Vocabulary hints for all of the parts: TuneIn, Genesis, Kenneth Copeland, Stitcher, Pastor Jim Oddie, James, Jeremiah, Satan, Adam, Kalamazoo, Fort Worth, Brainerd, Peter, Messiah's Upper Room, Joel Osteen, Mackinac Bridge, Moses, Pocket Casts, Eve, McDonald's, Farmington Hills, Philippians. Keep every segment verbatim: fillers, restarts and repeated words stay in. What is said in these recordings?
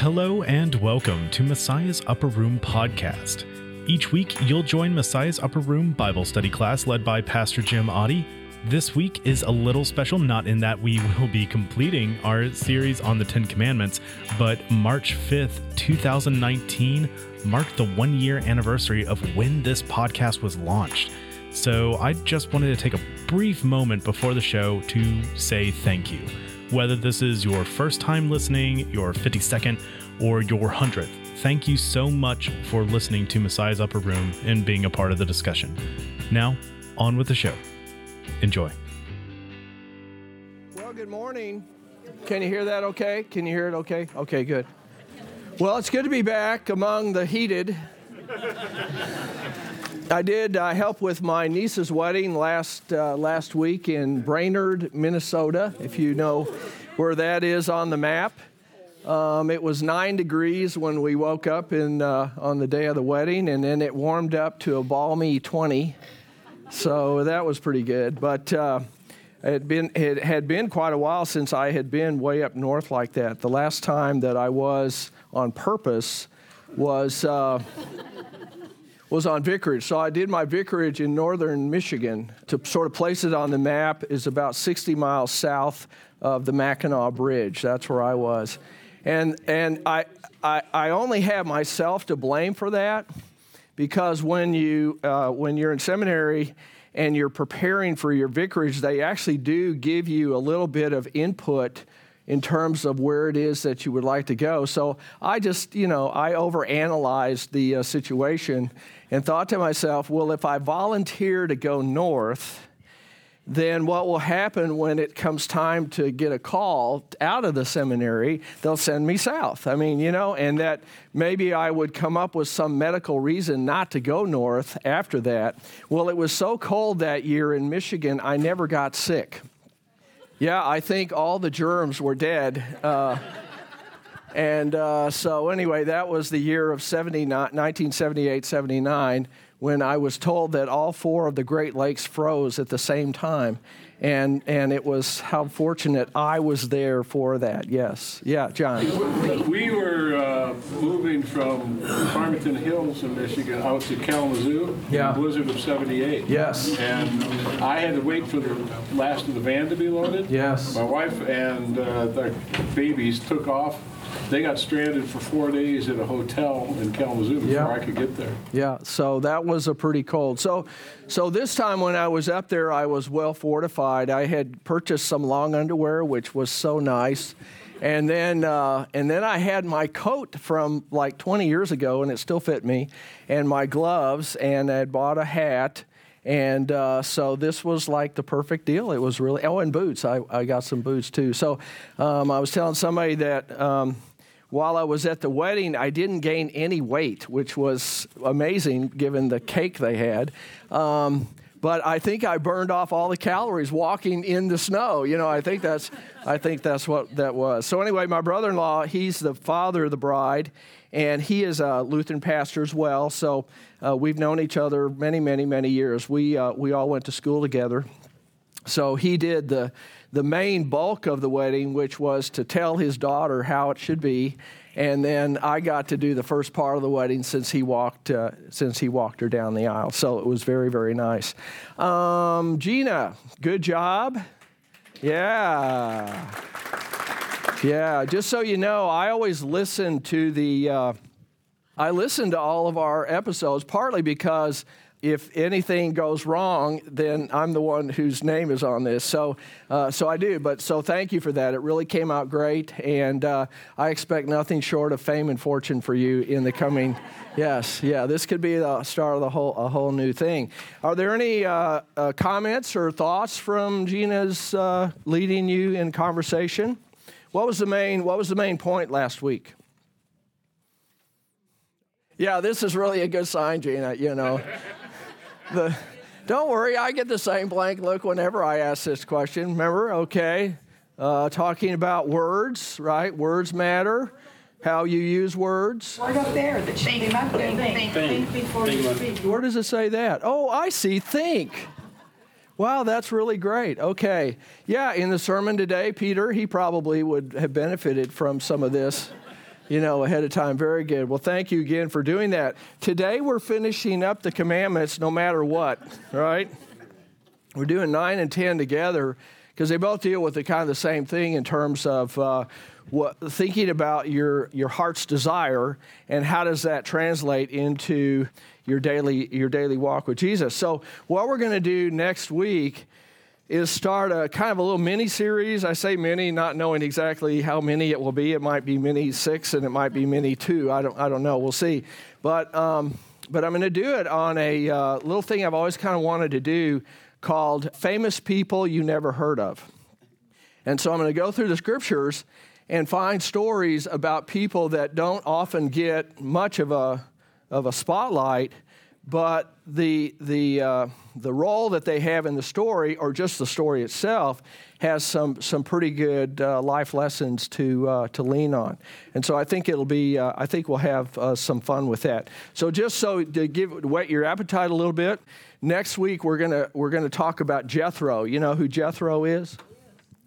Hello and welcome to Messiah's Upper Room podcast. Each week, you'll join Messiah's Upper Room Bible study class led by Pastor Jim Oddie. This week is a little special, not in that we will be completing our series on the Ten Commandments, but March fifth, two thousand nineteen marked the one-year anniversary of when this podcast was launched. So I just wanted to take a brief moment before the show to say thank you. Whether this is your first time listening, your fifty-second, or your one hundredth, thank you so much for listening to Messiah's Upper Room and being a part of the discussion. Now, on with the show. Enjoy. Well, good morning. Can you hear that okay? Can you hear it okay? Okay, good. Well, it's good to be back among the heated. I did uh, help with my niece's wedding last uh, last week in Brainerd, Minnesota, if you know where that is on the map. Um, it was nine degrees when we woke up in uh, on the day of the wedding, and then it warmed up to a balmy twenty. So that was pretty good. But uh, it, been, it had been quite a while since I had been way up north like that. The last time that I was on purpose was... Uh, was on vicarage. So I did my vicarage in northern Michigan. To sort of place it on the map is about sixty miles south of the Mackinac Bridge. That's where I was. And and I, I I only have myself to blame for that, because when you uh, when you're in seminary and you're preparing for your vicarage, they actually do give you a little bit of input in terms of where it is that you would like to go. So I just, you know, I overanalyzed the uh, situation and thought to myself, well, if I volunteer to go north, then what will happen when it comes time to get a call out of the seminary? They'll send me south. I mean, you know, and that maybe I would come up with some medical reason not to go north after that. Well, it was so cold that year in Michigan, I never got sick. Yeah, I think all the germs were dead. Uh, and uh, so anyway, that was the year of nineteen seventy-eight seventy-nine when I was told that all four of the Great Lakes froze at the same time. And and it was how fortunate I was there for that, yes. Yeah, John. We were uh, moving from Farmington Hills in Michigan out to Kalamazoo yeah. in the blizzard of seventy-eight. Yes. And I had to wait for the last of the van to be loaded. Yes. My wife and uh, their babies took off. They got stranded for four days at a hotel in Kalamazoo before yeah. I could get there. Yeah, so that was a pretty cold. So so this time when I was up there, I was well fortified. I had purchased some long underwear, which was so nice. And then uh, and then I had my coat from like twenty years ago, and it still fit me, and my gloves, and I had bought a hat. And uh, so this was like the perfect deal. It was really, oh, and boots. I, I got some boots too. So um, I was telling somebody that um, while I was at the wedding, I didn't gain any weight, which was amazing given the cake they had. Um, but I think I burned off all the calories walking in the snow. You know, I think that's, I think that's what that was. So anyway, my brother-in-law, he's the father of the bride. And he is a Lutheran pastor as well, so uh, we've known each other many, many, many years. We uh, we all went to school together. So he did the the main bulk of the wedding, which was to tell his daughter how it should be, and then I got to do the first part of the wedding since he walked uh, since he walked her down the aisle. So it was very, very nice. Um, Gina, good job. Yeah. Yeah, just so you know, I always listen to the, uh, I listen to all of our episodes, partly because if anything goes wrong, then I'm the one whose name is on this. So uh, so I do, but so thank you for that. It really came out great, and uh, I expect nothing short of fame and fortune for you in the coming, yes, yeah, this could be the start of the whole, a whole new thing. Are there any uh, uh, comments or thoughts from Gina's uh, leading you in conversation? What was the main What was the main point last week? Yeah, this is really a good sign, Gina. You know, the don't worry, I get the same blank look whenever I ask this question. Remember, okay, uh, talking about words, right? Words matter. How you use words. Right up there, that she came up with. Think, think, think before think you speak. Where does it say that? Oh, I see. Think. Wow, that's really great. Okay. Yeah, in the sermon today, Peter, he probably would have benefited from some of this. you know, ahead of time. Very good. Well, thank you again for doing that. Today we're finishing up the commandments no matter what, right? We're doing nine and ten together because they both deal with the kind of the same thing in terms of uh, what, thinking about your, your heart's desire and how does that translate into your daily your daily walk with Jesus. So what we're going to do next week is start a kind of a little mini-series. I say mini, not knowing exactly how many it will be. It might be mini six and it might be mini two. I don't I don't know. We'll see. But, um, but I'm going to do it on a uh, little thing I've always kind of wanted to do called Famous People You Never Heard Of. And so I'm going to go through the scriptures and find stories about people that don't often get much of a of a spotlight, but the the uh, the role that they have in the story, or just the story itself, has some some pretty good uh, life lessons to uh, to lean on. And so I think it'll be uh, I think we'll have uh, some fun with that. So just so to give whet your appetite a little bit, next week we're gonna we're gonna talk about Jethro. You know who Jethro is?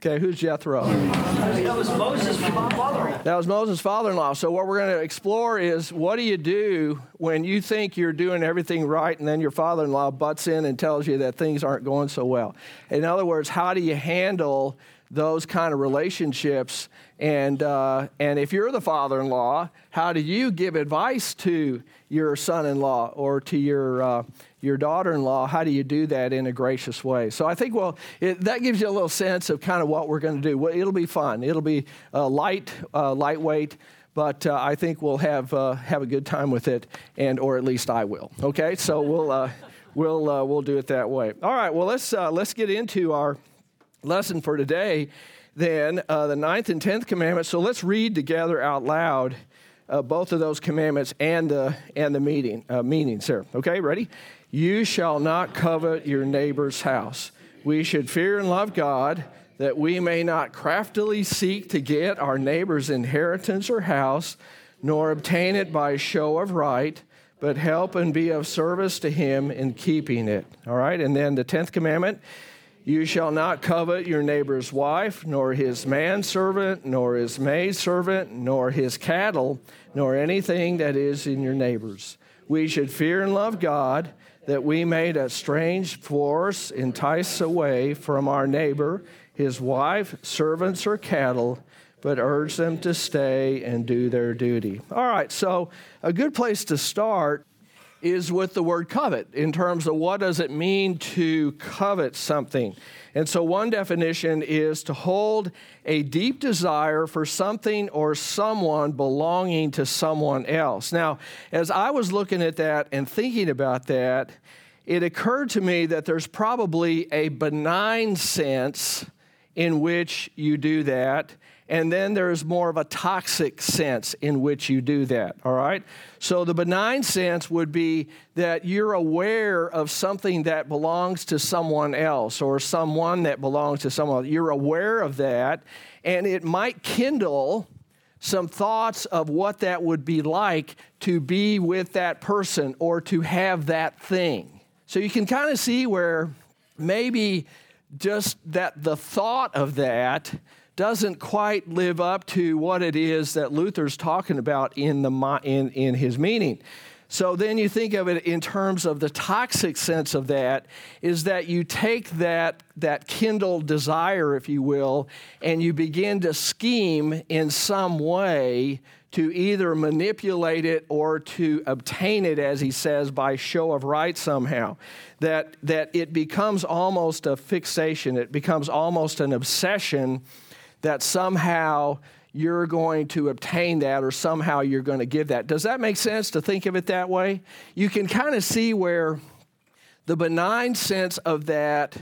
Okay, who's Jethro? That was Moses' father-in-law. That was Moses' father-in-law. So what we're going to explore is, what do you do when you think you're doing everything right and then your father-in-law butts in and tells you that things aren't going so well? In other words, how do you handle those kind of relationships? And uh, and if you're the father-in-law, how do you give advice to your son-in-law or to your uh, your daughter-in-law? How do you do that in a gracious way? So I think, well, it, that gives you a little sense of kind of what we're going to do. Well, it'll be fun. It'll be uh, light, uh, lightweight, but uh, I think we'll have uh, have a good time with it, and or at least I will. Okay, so we'll uh, we'll uh, we'll do it that way. All right. Well, let's uh, let's get into our lesson for today. Then uh, the ninth and tenth commandments. So let's read together out loud uh, both of those commandments and the and the meaning uh, meanings here. Okay, ready? You shall not covet your neighbor's house. We should fear and love God, that we may not craftily seek to get our neighbor's inheritance or house, nor obtain it by show of right, but help and be of service to him in keeping it. All right, and then the tenth commandment. You shall not covet your neighbor's wife, nor his manservant, nor his maidservant, nor his cattle, nor anything that is in your neighbor's. We should fear and love God, that we may not strange force entice away from our neighbor, his wife, servants, or cattle, but urge them to stay and do their duty. All right, so a good place to start is with the word covet in terms of what does it mean to covet something. And so one definition is to hold a deep desire for something or someone belonging to someone else. Now, as I was looking at that and thinking about that, it occurred to me that there's probably a benign sense in which you do that, and then there's more of a toxic sense in which you do that, all right? So the benign sense would be that you're aware of something that belongs to someone else or someone that belongs to someone else. You're aware of that, and it might kindle some thoughts of what that would be like to be with that person or to have that thing. So you can kind of see where maybe just that the thought of that doesn't quite live up to what it is that Luther's talking about in the in, in his meaning. So then you think of it in terms of the toxic sense of that, is that you take that, that kindled desire, if you will, and you begin to scheme in some way to either manipulate it or to obtain it, as he says, by show of right somehow. That, that it becomes almost a fixation. It becomes almost an obsession that somehow you're going to obtain that or somehow you're going to give that. Does that make sense to think of it that way? You can kind of see where the benign sense of that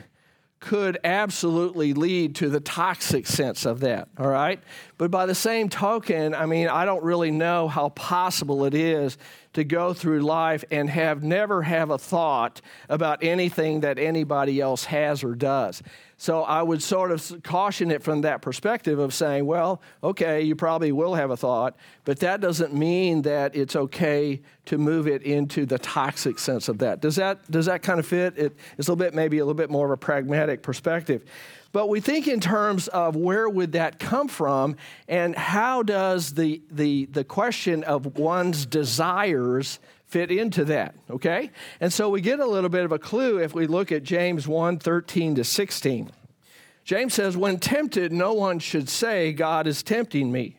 could absolutely lead to the toxic sense of that, all right? But by the same token, I mean, I don't really know how possible it is to go through life and have never have a thought about anything that anybody else has or does. So I would sort of caution it from that perspective of saying, well, okay, you probably will have a thought, but that doesn't mean that it's okay to move it into the toxic sense of that. Does that does that kind of fit? It, it's a little bit, maybe a little bit more of a pragmatic perspective. But we think in terms of where would that come from, and how does the the the question of one's desires fit into that, okay? And so we get a little bit of a clue if we look at James one, thirteen to sixteen. James says, when tempted, no one should say, God is tempting me.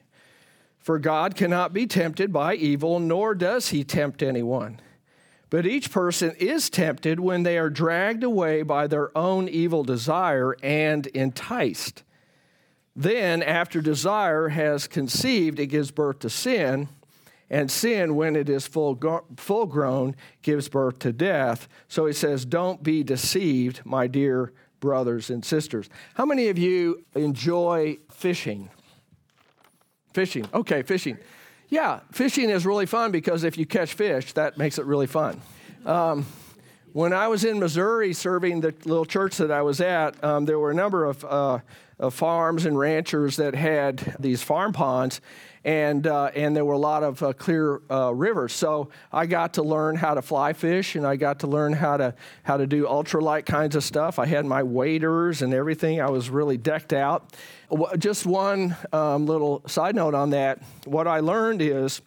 For God cannot be tempted by evil, nor does he tempt anyone. But each person is tempted when they are dragged away by their own evil desire and enticed. Then, after desire has conceived, it gives birth to sin. And sin, when it is full, go- full grown, gives birth to death. So he says, don't be deceived, my dear brothers and sisters. How many of you enjoy fishing? Fishing. Okay, fishing. Yeah, fishing is really fun because if you catch fish, that makes it really fun. Um, when I was in Missouri serving the little church that I was at, um, there were a number of, uh, of farms and ranchers that had these farm ponds. And uh, and there were a lot of uh, clear uh, rivers, so I got to learn how to fly fish, and I got to learn how to how to do ultralight kinds of stuff. I had my waders and everything. I was really decked out. Just one um, little side note on that: what I learned is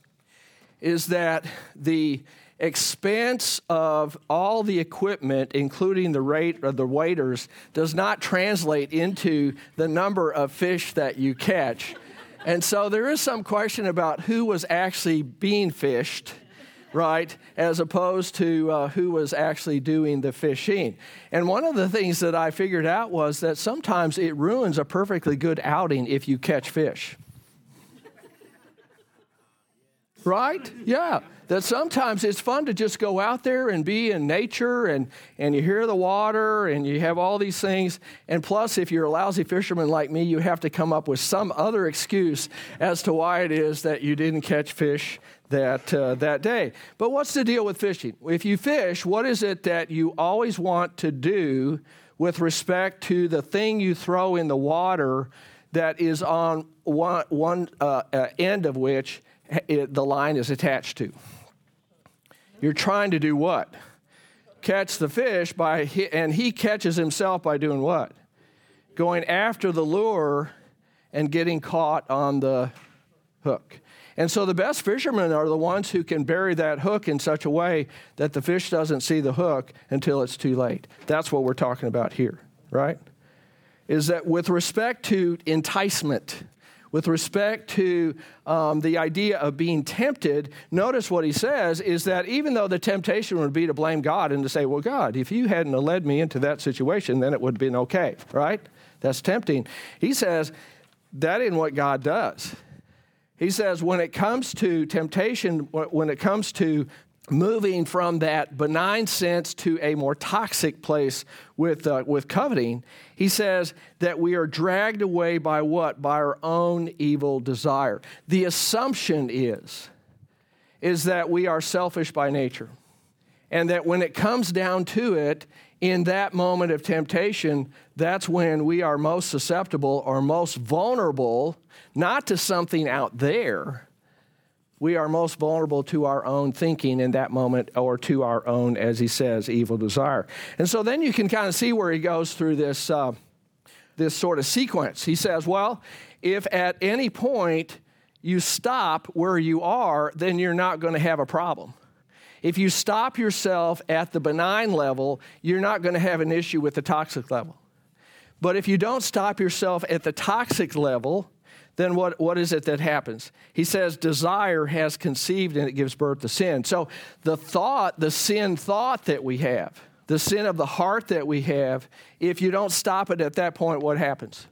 is that the expense of all the equipment, including the rate of the waders, does not translate into the number of fish that you catch. And so there is some question about who was actually being fished, right, as opposed to uh, who was actually doing the fishing. And one of the things that I figured out was that sometimes it ruins a perfectly good outing if you catch fish. Right? Yeah. That sometimes it's fun to just go out there and be in nature, and, and you hear the water, and you have all these things. And plus, if you're a lousy fisherman like me, you have to come up with some other excuse as to why it is that you didn't catch fish that uh, that day. But what's the deal with fishing? If you fish, what is it that you always want to do with respect to the thing you throw in the water that is on one, one uh, uh, end of which it, the line is attached to? You're trying to do what? Catch the fish, by, and he catches himself by doing what? Going after the lure and getting caught on the hook. And so the best fishermen are the ones who can bury that hook in such a way that the fish doesn't see the hook until it's too late. That's what we're talking about here, right? Is that with respect to enticement, with respect to um, the idea of being tempted, notice what he says is that even though the temptation would be to blame God and to say, well, God, if you hadn't led me into that situation, then it would have been okay, right? That's tempting. He says, that isn't what God does. He says, when it comes to temptation, when it comes to moving from that benign sense to a more toxic place with uh, with coveting, he says that we are dragged away by what? By our own evil desire. The assumption is, is that we are selfish by nature, and that when it comes down to it, in that moment of temptation, that's when we are most susceptible or most vulnerable, not to something out there. We are most vulnerable to our own thinking in that moment, or to our own, as he says, evil desire. And so then you can kind of see where he goes through this, uh, this sort of sequence. He says, well, if at any point you stop where you are, then you're not going to have a problem. If you stop yourself at the benign level, you're not going to have an issue with the toxic level. But if you don't stop yourself at the toxic level, then what, what is it that happens? He says, desire has conceived and it gives birth to sin. So the thought, the sin thought that we have, the sin of the heart that we have, if you don't stop it at that point, what happens?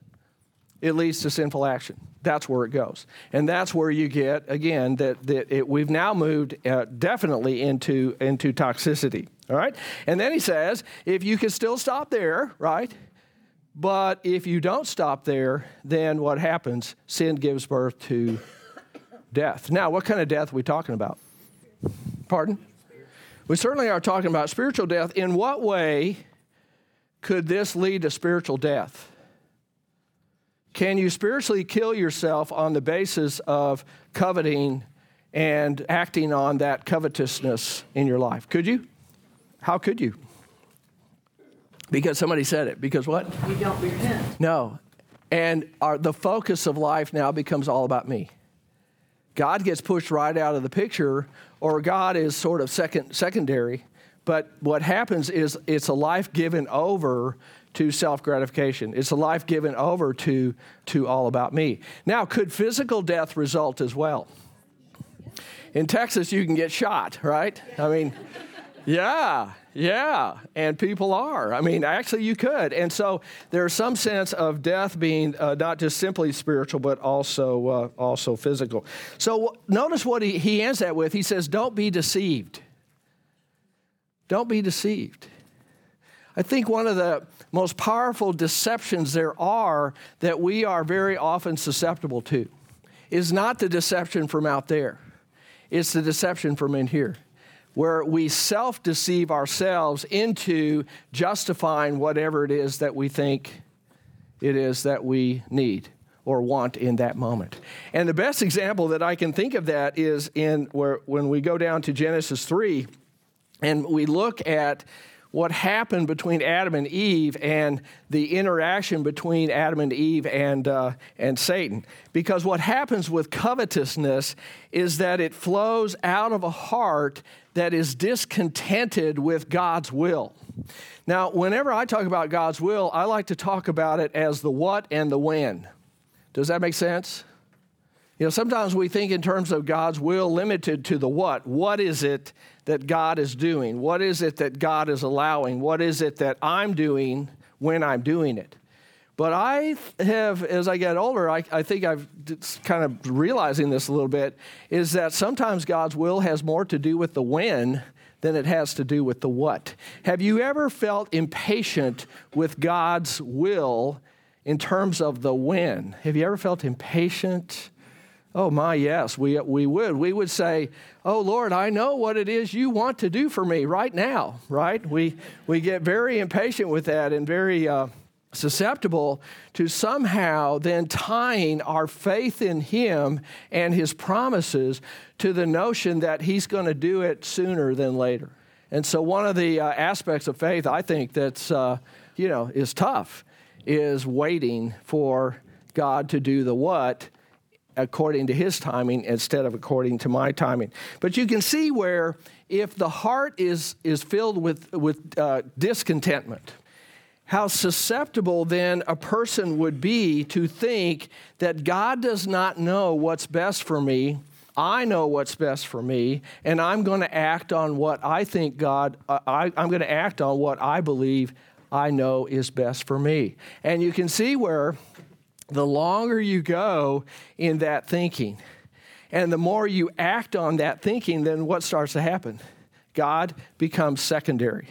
It leads to sinful action. That's where it goes. And that's where you get, again, that, that it, we've now moved uh, definitely into, into toxicity, all right? And then he says, if you can still stop there, right? But if you don't stop there, then what happens? Sin gives birth to death. Now, what kind of death are we talking about? Pardon? We certainly are talking about spiritual death. In what way could this lead to spiritual death? Can you spiritually kill yourself on the basis of coveting and acting on that covetousness in your life? Could you? How could you? Because somebody said it. Because what? You don't repent. No. And our, the focus of life now becomes all about me. God gets pushed right out of the picture, or God is sort of second, secondary. But what happens is it's a life given over to self-gratification. It's a life given over to, to all about me. Now, could physical death result as well? In Texas, you can get shot, right? I mean, yeah, yeah. And people are. I mean, actually, you could. And so there's some sense of death being uh, not just simply spiritual, but also uh, also physical. So notice what he, he ends that with. He says, don't be deceived. Don't be deceived. I think one of the most powerful deceptions there are that we are very often susceptible to is not the deception from out there. It's the deception from in here, where we self-deceive ourselves into justifying whatever it is that we think it is that we need or want in that moment. And the best example that I can think of that is in where when we go down to Genesis three, and we look at what happened between Adam and Eve and the interaction between Adam and Eve and uh, and Satan. Because what happens with covetousness is that it flows out of a heart that is discontented with God's will. Now, whenever I talk about God's will, I like to talk about it as the what and the when. Does that make sense? You know, sometimes we think in terms of God's will limited to the what. What is it that God is doing? What is it that God is allowing? What is it that I'm doing when I'm doing it? But I have, as I get older, I, I think I've kind of realizing this a little bit, is that sometimes God's will has more to do with the when than it has to do with the what. Have you ever felt impatient with God's will in terms of the when? Have you ever felt impatient? Oh, my, yes, we we would. We would say, oh, Lord, I know what it is you want to do for me right now, right? We we get very impatient with that and very uh, susceptible to somehow then tying our faith in him and his promises to the notion that he's going to do it sooner than later. And so one of the uh, aspects of faith, I think, that's, uh, you know, is tough is waiting for God to do the what according to his timing instead of according to my timing. But you can see where if the heart is is filled with, with uh, discontentment, how susceptible then a person would be to think that God does not know what's best for me, I know what's best for me, and I'm going to act on what I think God, uh, I, I'm going to act on what I believe I know is best for me. And you can see where the longer you go in that thinking and the more you act on that thinking, then what starts to happen? God becomes secondary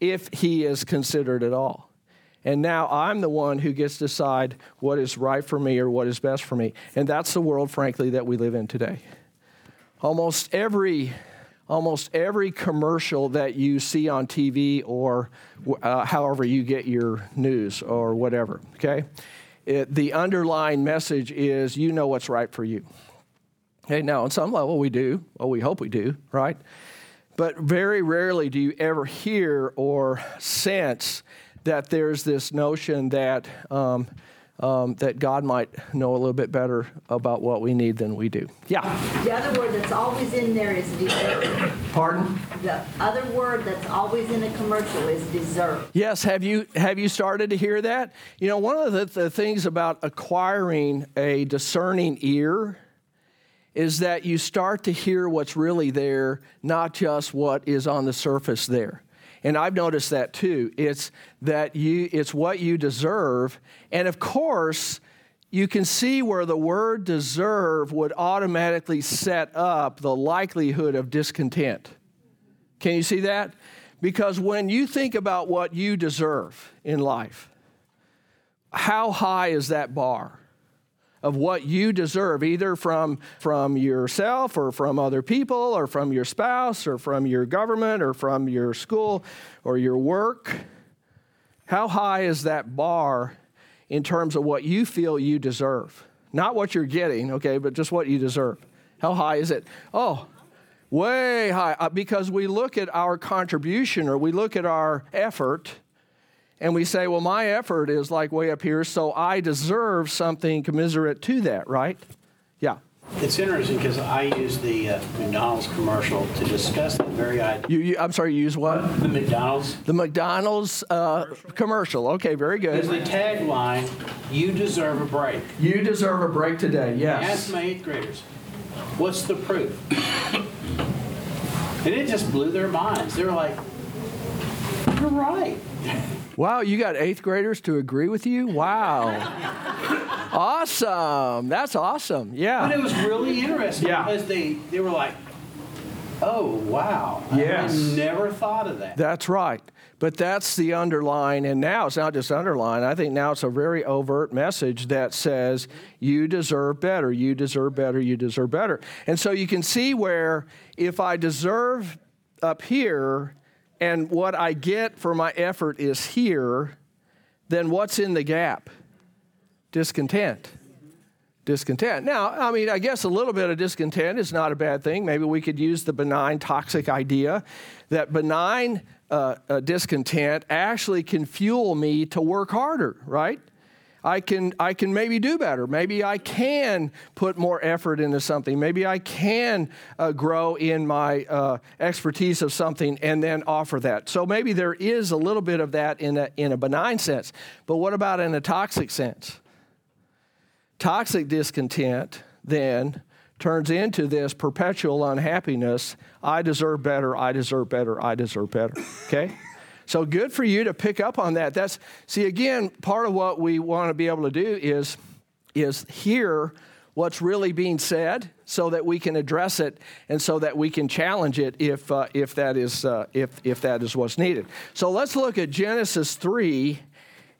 if he is considered at all. And now I'm the one who gets to decide what is right for me or what is best for me. And that's the world, frankly, that we live in today. Almost every almost every commercial that you see on T V or uh, however you get your news or whatever, okay? It, the underlying message is, you know what's right for you. Okay, now, on some level, we do, or we hope we do, right? But very rarely do you ever hear or sense that there's this notion that um, um, that God might know a little bit better about what we need than we do. Yeah? The other word that's always in there is desert. Pardon? The other word that's always in a commercial is deserve. Yes, have you have you started to hear that? You know, one of the, the things about acquiring a discerning ear is that you start to hear what's really there, not just what is on the surface there. And I've noticed that too. It's that you it's what you deserve, and of course, you can see where the word deserve would automatically set up the likelihood of discontent. Can you see that? Because when you think about what you deserve in life, how high is that bar of what you deserve, either from, from yourself or from other people or from your spouse or from your government or from your school or your work? How high is that bar in terms of what you feel you deserve? Not what you're getting, okay, but just what you deserve. How high is it? Oh, way high. Because we look at our contribution or we look at our effort And we say, well, my effort is like way up here, so I deserve something commiserate to that, right? Yeah. It's interesting because I use the uh, McDonald's commercial to discuss the very idea. You, you, I'm sorry, you use what? Uh, the McDonald's. The McDonald's uh, commercial. commercial. Okay, very good. There's the tagline, you deserve a break. You deserve a break today, yes. I asked my eighth graders, what's the proof? And it just blew their minds. They were like, you're right. Wow, you got eighth graders to agree with you? Wow. Awesome. That's awesome. Yeah. But it was really interesting yeah. because they, they were like, oh, wow. Yes. I never thought of that. That's right. But that's the underline. And now it's not just underline. I think now it's a very overt message that says, you deserve better. You deserve better. You deserve better. And so you can see where if I deserve up here, and what I get for my effort is here, then what's in the gap? Discontent. Discontent. Now, I mean, I guess a little bit of discontent is not a bad thing. Maybe we could use the benign toxic idea that benign uh, uh, discontent actually can fuel me to work harder, right? I can I can maybe do better. Maybe I can put more effort into something. Maybe I can uh, grow in my uh, expertise of something and then offer that. So maybe there is a little bit of that in a, in a benign sense. But what about in a toxic sense? Toxic discontent then turns into this perpetual unhappiness. I deserve better. I deserve better. I deserve better. Okay? So good for you to pick up on that. That's, see, again, part of what we want to be able to do is, is hear what's really being said so that we can address it and so that we can challenge it if, uh, if, that, is, uh, if, if that is what's needed. So let's look at Genesis three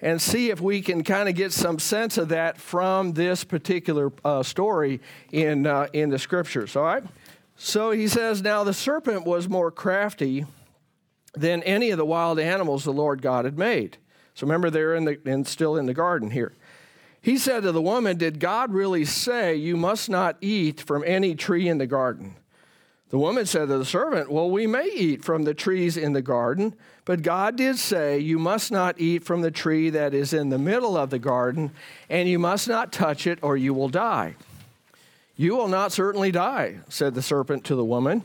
and see if we can kind of get some sense of that from this particular uh, story in, uh, in the Scriptures, all right? So he says, now the serpent was more crafty than any of the wild animals the Lord God had made. So remember, they're in the and still in the garden here. He said to the woman, did God really say you must not eat from any tree in the garden? The woman said to the serpent, well, we may eat from the trees in the garden, but God did say you must not eat from the tree that is in the middle of the garden, and you must not touch it or you will die. You will not certainly die, said the serpent to the woman.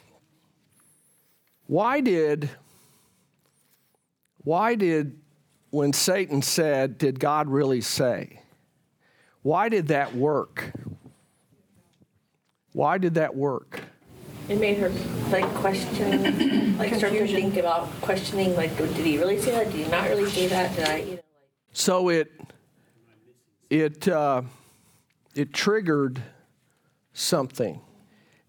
Why did, why did, when Satan said, did God really say? Why did that work? Why did that work? It made her, like, question, like, start to think about questioning, like, did he really say that? Did he not really say that? Did I, you know, like... So it, it, uh, it triggered something.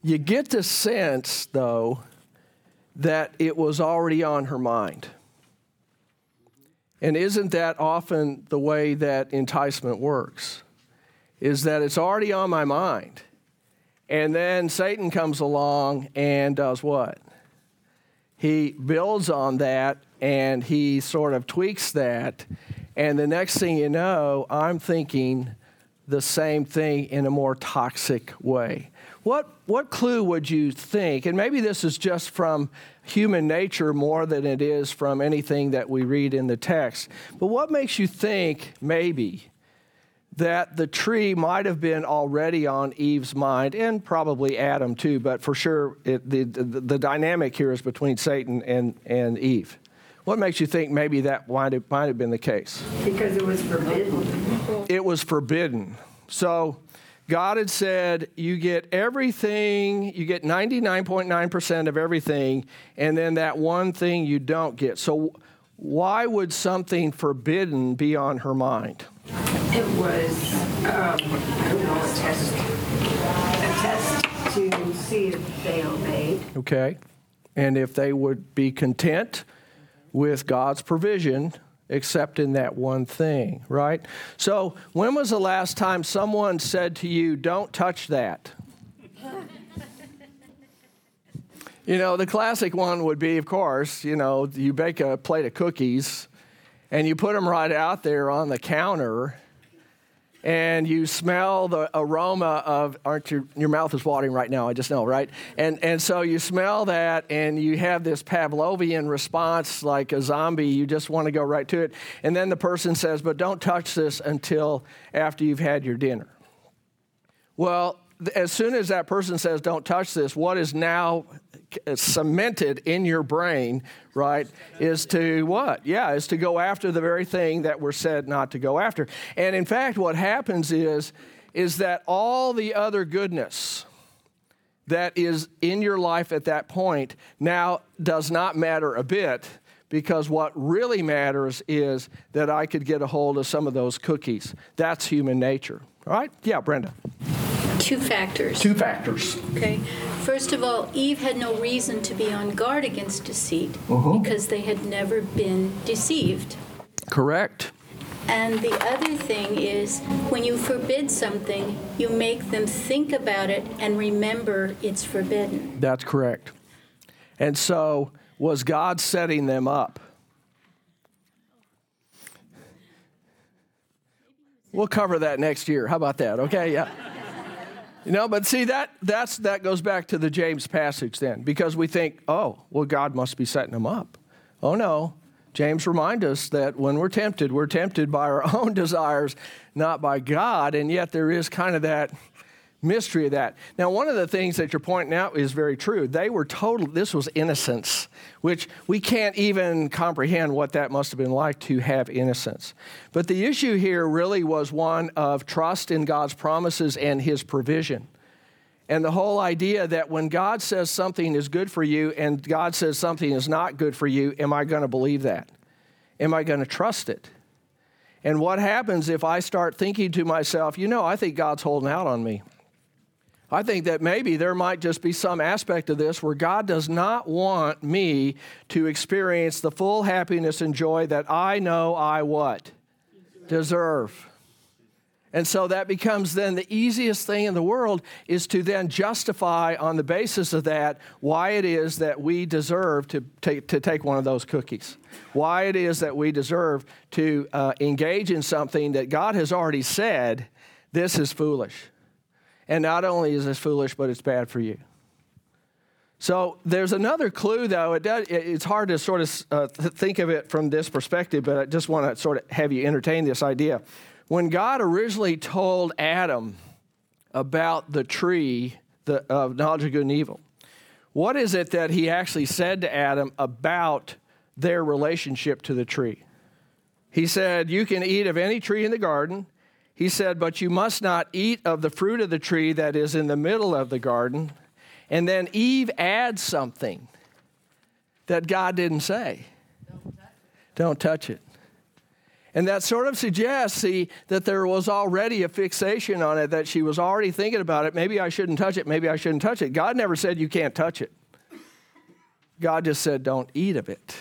You get the sense, though, that it was already on her mind. And isn't that often the way that enticement works? Is that it's already on my mind. And then Satan comes along and does what? He builds on that and he sort of tweaks that. And the next thing you know, I'm thinking the same thing in a more toxic way. What what clue would you think, and maybe this is just from human nature more than it is from anything that we read in the text, but what makes you think maybe that the tree might have been already on Eve's mind, and probably Adam too, but for sure it, the, the the dynamic here is between Satan and, and Eve. What makes you think maybe that might have, might have been the case? Because it was forbidden. It was forbidden. So God had said, you get everything, you get ninety-nine point nine percent of everything, and then that one thing you don't get. So why would something forbidden be on her mind? It was um, a test. A test to see if they obeyed. Okay. And if they would be content with God's provision except in that one thing, right? So when was the last time someone said to you, don't touch that? You know, the classic one would be, of course, you know, you bake a plate of cookies and you put them right out there on the counter and you smell the aroma of, aren't you, your mouth is watering right now, I just know, right? And and so you smell that and you have this Pavlovian response like a zombie, you just want to go right to it. And then the person says, but don't touch this until after you've had your dinner. Well, as soon as that person says, don't touch this, what is now cemented in your brain, right, is to what? Yeah, is to go after the very thing that we're said not to go after. And in fact, what happens is, is that all the other goodness that is in your life at that point now does not matter a bit, because what really matters is that I could get a hold of some of those cookies. That's human nature. All right? Yeah, Brenda. Two factors. Two factors. Okay. First of all, Eve had no reason to be on guard against deceit uh-huh. because they had never been deceived. Correct. And the other thing is, when you forbid something, you make them think about it and remember it's forbidden. That's correct. And so, was God setting them up? We'll cover that next year. How about that? Okay, yeah. You know, but see, that that's that goes back to the James passage then, because we think, oh, well, God must be setting them up. Oh, no. James reminds us that when we're tempted, we're tempted by our own desires, not by God, and yet there is kind of that mystery of that. Now, one of the things that you're pointing out is very true. They were total, this was innocence, which we can't even comprehend what that must have been like to have innocence. But the issue here really was one of trust in God's promises and his provision. And the whole idea that when God says something is good for you and God says something is not good for you, am I going to believe that? Am I going to trust it? And what happens if I start thinking to myself, you know, I think God's holding out on me. I think that maybe there might just be some aspect of this where God does not want me to experience the full happiness and joy that I know I what? Deserve. And so that becomes then the easiest thing in the world is to then justify on the basis of that why it is that we deserve to take, to take one of those cookies, why it is that we deserve to uh, engage in something that God has already said, this is foolish. And not only is this foolish, but it's bad for you. So there's another clue, though. It does, it's hard to sort of uh, th- think of it from this perspective, but I just want to sort of have you entertain this idea. When God originally told Adam about the tree the, of knowledge of good and evil, what is it that he actually said to Adam about their relationship to the tree? He said, you can eat of any tree in the garden. He said, but you must not eat of the fruit of the tree that is in the middle of the garden. And then Eve adds something that God didn't say. Don't touch it. Don't touch it. And that sort of suggests, see, that there was already a fixation on it, that she was already thinking about it. Maybe I shouldn't touch it. Maybe I shouldn't touch it. God never said you can't touch it. God just said don't eat of it.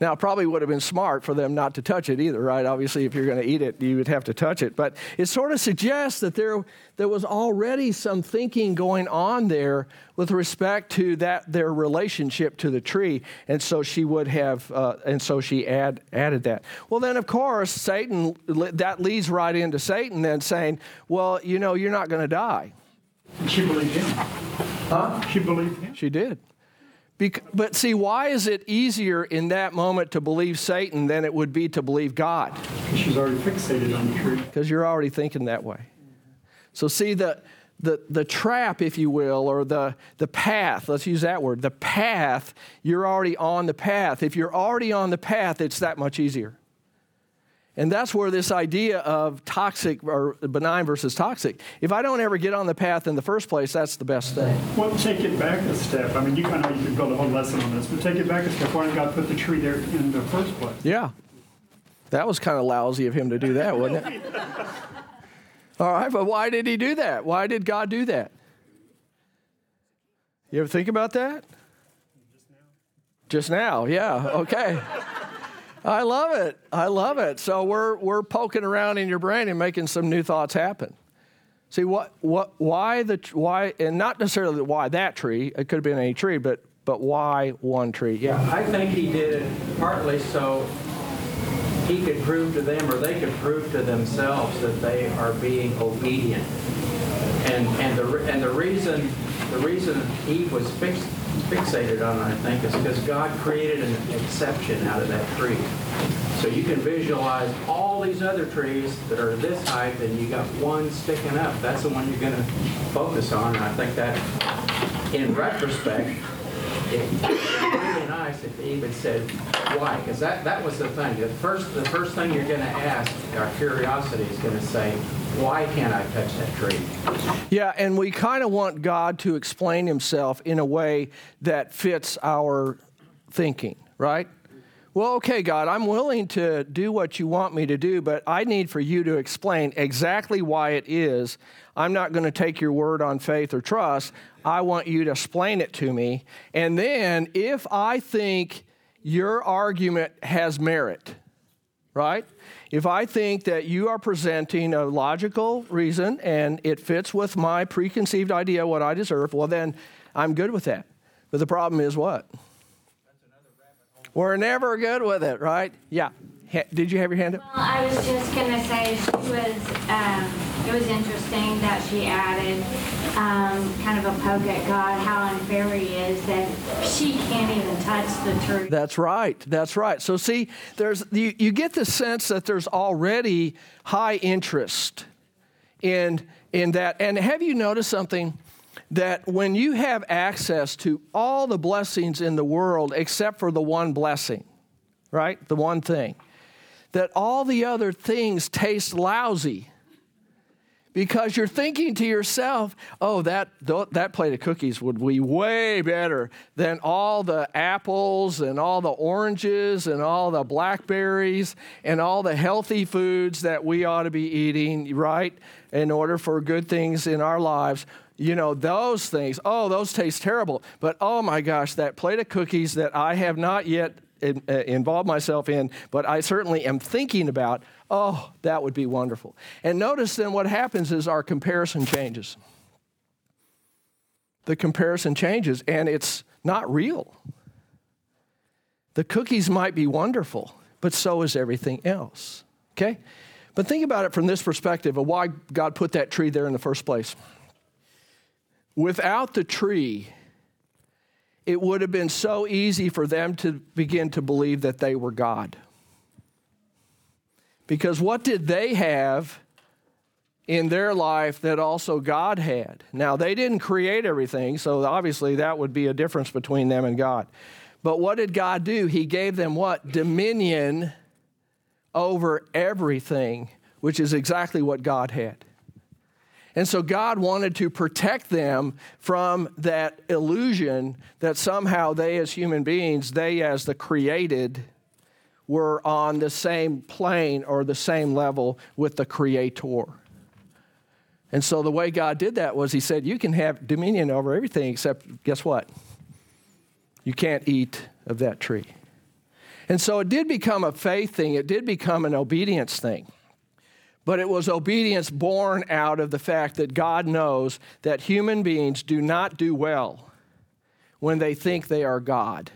Now, it probably would have been smart for them not to touch it either, right? Obviously, if you're going to eat it, you would have to touch it. But it sort of suggests that there, there was already some thinking going on there with respect to that their relationship to the tree. And so she would have, uh, and so she add, added that. Well, then, of course, Satan, that leads right into Satan then saying, well, you know, you're not going to die. She believed him. Huh? She believed him. She did. Bec- but see, why is it easier in that moment to believe Satan than it would be to believe God? Because she's already fixated on the tree. Because you're already thinking that way. So see, the the the trap, if you will, or the, the path, let's use that word, the path, you're already on the path. If you're already on the path, it's that much easier. And that's where this idea of toxic or benign versus toxic. If I don't ever get on the path in the first place, that's the best thing. Well, take it back a step. I mean, you kind of you could build a whole lesson on this, but take it back a step. Why did God put the tree there in the first place? Yeah. That was kind of lousy of him to do that, wasn't it? All right, but why did he do that? Why did God do that? You ever think about that? Just now. Just now, yeah, okay. I love it. I love it. So we're we're poking around in your brain and making some new thoughts happen. See what what why the why and not necessarily why that tree. It could have been any tree, but but why one tree? Yeah. I think he did it partly so he could prove to them, or they could prove to themselves, that they are being obedient. And and the and the reason the reason Eve was fixed. fixated on, I think, is because God created an exception out of that tree. So you can visualize all these other trees that are this height, and you got one sticking up. That's the one you're going to focus on. And I think that, in retrospect, it would be really nice if Eve had said, why? Because that, that was the thing. The first, the first thing you're going to ask, our curiosity is going to say, why can't I touch that tree? Yeah, and we kind of want God to explain himself in a way that fits our thinking, right? Well, okay, God, I'm willing to do what you want me to do, but I need for you to explain exactly why it is. I'm not going to take your word on faith or trust. I want you to explain it to me. And then if I think your argument has merit, right? If I think that you are presenting a logical reason and it fits with my preconceived idea of what I deserve, well, then I'm good with that. But the problem is what? That's another rabbit hole. We're never good with it, right? Yeah. Ha- did you have your hand up? Well, I was just going to say she was, um, it was interesting that she added um, kind of a poke at God, how unfair he is that she can't even touch the tree. That's right. That's right. So see, there's you, you get the sense that there's already high interest in in that. And have you noticed something? That when you have access to all the blessings in the world except for the one blessing, right? The one thing, that all the other things taste lousy. Because you're thinking to yourself, oh, that that plate of cookies would be way better than all the apples and all the oranges and all the blackberries and all the healthy foods that we ought to be eating, right, in order for good things in our lives. You know, those things, oh, those taste terrible. But, oh, my gosh, that plate of cookies that I have not yet in, uh, involved myself in, but I certainly am thinking about, oh, that would be wonderful. And notice then what happens is our comparison changes. The comparison changes, and it's not real. The cookies might be wonderful, but so is everything else, okay? But think about it from this perspective of why God put that tree there in the first place. Without the tree, it would have been so easy for them to begin to believe that they were God. Because what did they have in their life that also God had? Now, they didn't create everything, so obviously that would be a difference between them and God. But what did God do? He gave them what? Dominion over everything, which is exactly what God had. And so God wanted to protect them from that illusion that somehow they as human beings, they as the created, were on the same plane or the same level with the Creator. And so the way God did that was he said, you can have dominion over everything except, guess what? You can't eat of that tree. And so it did become a faith thing. It did become an obedience thing. But it was obedience born out of the fact that God knows that human beings do not do well when they think they are God.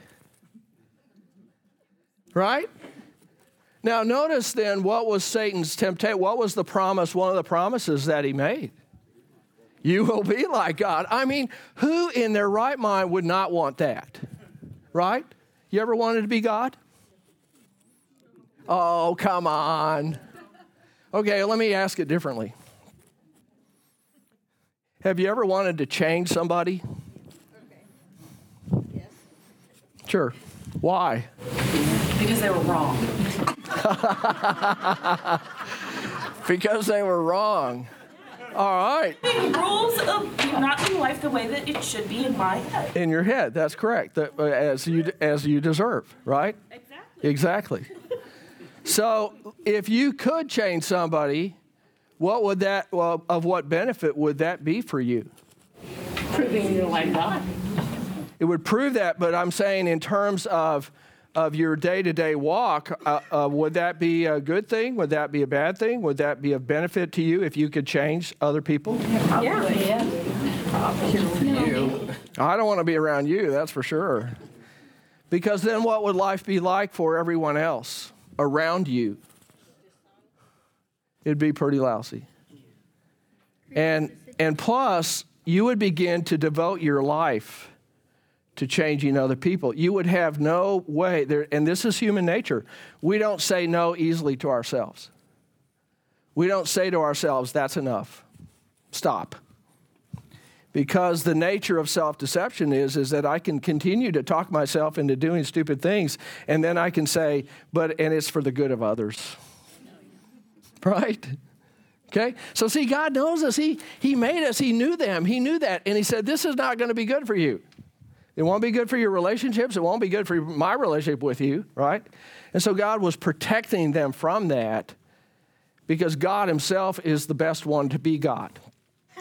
Right? Now, notice then what was Satan's temptation? What was the promise? One of the promises that he made? You will be like God. I mean, who in their right mind would not want that? Right? You ever wanted to be God? Oh, come on. Okay, let me ask it differently. Have you ever wanted to change somebody? Okay. Yes. Sure. Why? Because they were wrong. Because they were wrong. All right. The rules of not doing life the way that it should be in my head. In your head, that's correct. That, as you as you deserve, right? Exactly. Exactly. So, if you could change somebody, what would that? Well, of what benefit would that be for you? Proving you're like God. It would prove that, but I'm saying in terms of of your day-to-day walk, uh, uh, would that be a good thing? Would that be a bad thing? Would that be of benefit to you if you could change other people? Probably, yeah. Probably. You. I don't want to be around you, that's for sure. Because then what would life be like for everyone else around you? It'd be pretty lousy. And and plus, you would begin to devote your life to changing other people. You would have no way there, and this is human nature. We don't say no easily to ourselves. We don't say to ourselves, that's enough. Stop. Because the nature of self-deception is, is that I can continue to talk myself into doing stupid things, and then I can say, but and it's for the good of others. Right? Okay? So see, God knows us. He, he made us. He knew them. He knew that. And he said, this is not going to be good for you. It won't be good for your relationships. It won't be good for my relationship with you, right? And so God was protecting them from that because God himself is the best one to be God.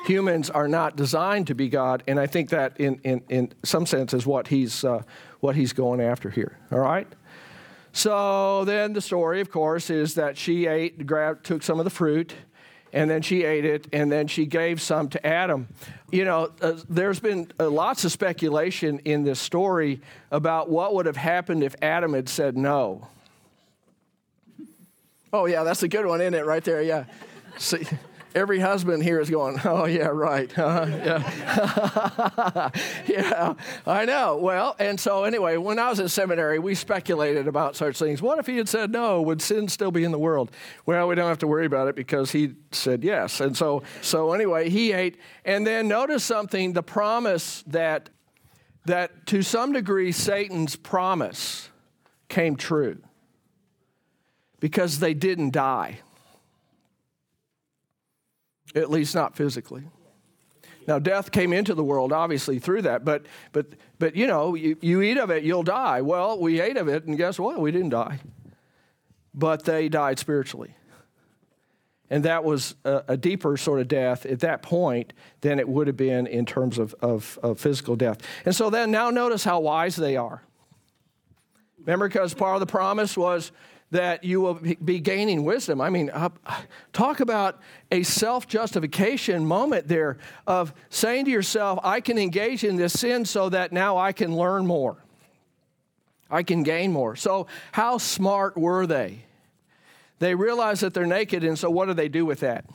Humans are not designed to be God, and I think that in, in, in some sense is what he's, uh, what he's going after here, all right? So then the story, of course, is that she ate, grabbed, took some of the fruit, and then she ate it, and then she gave some to Adam. You know, uh, there's been uh, lots of speculation in this story about what would have happened if Adam had said no. Oh, yeah, that's a good one, isn't it, right there, yeah. See, every husband here is going, oh, yeah, right, uh, yeah. Yeah, I know. Well, and so anyway, when I was in seminary, we speculated about such things. What if he had said no? Would sin still be in the world? Well, we don't have to worry about it because he said yes. And so, so anyway, he ate. And then notice something, the promise that, that to some degree, Satan's promise came true because they didn't die. At least not physically. Now, death came into the world, obviously, through that. But, but, but you know, you, you eat of it, you'll die. Well, we ate of it, and guess what? We didn't die. But they died spiritually. And that was a, a deeper sort of death at that point than it would have been in terms of, of, of physical death. And so then now notice how wise they are. Remember, because part of the promise was that you will be gaining wisdom. I mean, uh, talk about a self-justification moment there of saying to yourself, I can engage in this sin so that now I can learn more. I can gain more. So how smart were they? They realize that they're naked, and so what do they do with that?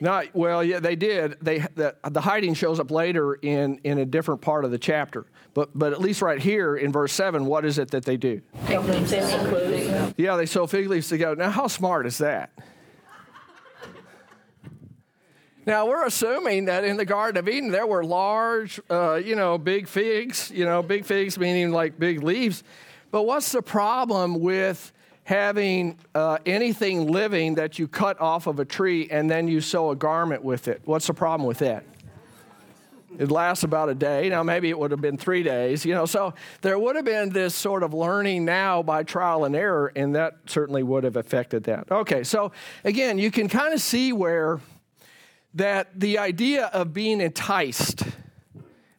Not, well, yeah, they did. They the, the hiding shows up later in, in a different part of the chapter. But but at least right here in verse seven, what is it that they do? Yeah, they sew fig leaves together. Now, how smart is that? Now, we're assuming that in the Garden of Eden, there were large, uh, you know, big figs, you know, big figs meaning like big leaves. But what's the problem with having uh, anything living that you cut off of a tree and then you sew a garment with it? What's the problem with that? It lasts about a day. Now, maybe it would have been three days, you know. So there would have been this sort of learning now by trial and error, and that certainly would have affected that. Okay, so again, you can kind of see where that the idea of being enticed,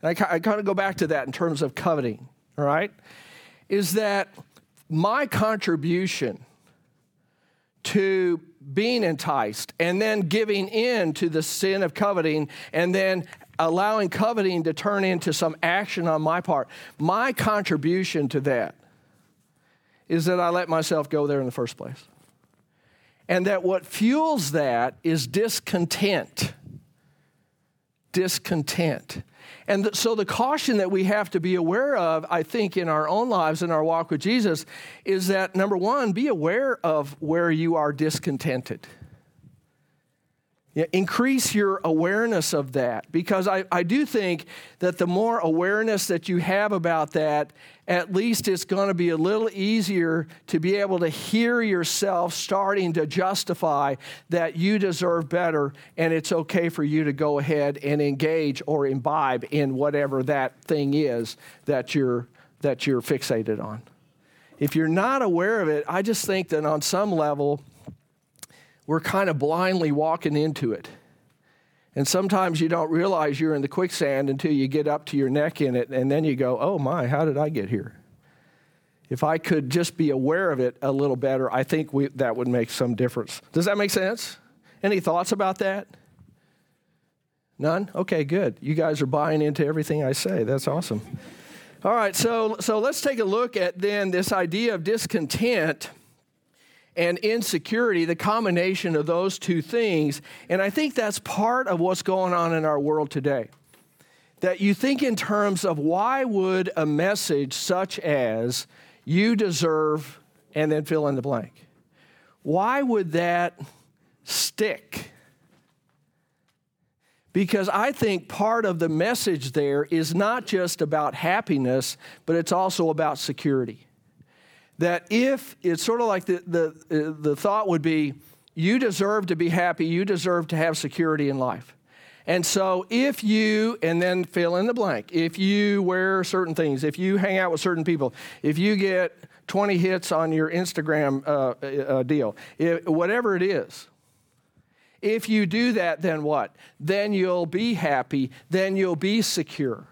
I, I kind of go back to that in terms of coveting, all right, is that my contribution to being enticed and then giving in to the sin of coveting and then allowing coveting to turn into some action on my part, my contribution to that is that I let myself go there in the first place. And that what fuels that is discontent. Discontent. And th- so the caution that we have to be aware of, I think, in our own lives, in our walk with Jesus, is that, number one, be aware of where you are discontented. Yeah, increase your awareness of that, because I, I do think that the more awareness that you have about that, at least it's going to be a little easier to be able to hear yourself starting to justify that you deserve better and it's okay for you to go ahead and engage or imbibe in whatever that thing is that you're that you're fixated on. If you're not aware of it, I just think that on some level, we're kind of blindly walking into it. And sometimes you don't realize you're in the quicksand until you get up to your neck in it, and then you go, oh my, how did I get here? If I could just be aware of it a little better, I think we, that would make some difference. Does that make sense? Any thoughts about that? None? Okay, good. You guys are buying into everything I say. That's awesome. All right, so so let's take a look at then this idea of discontent and insecurity, the combination of those two things. And I think that's part of what's going on in our world today. That you think in terms of why would a message such as you deserve and then fill in the blank. Why would that stick? Because I think part of the message there is not just about happiness, but it's also about security. That if it's sort of like the, the, the thought would be, you deserve to be happy, you deserve to have security in life. And so if you, and then fill in the blank, if you wear certain things, if you hang out with certain people, if you get twenty hits on your Instagram uh, uh, deal, if, whatever it is, if you do that, then what? Then you'll be happy, then you'll be secure.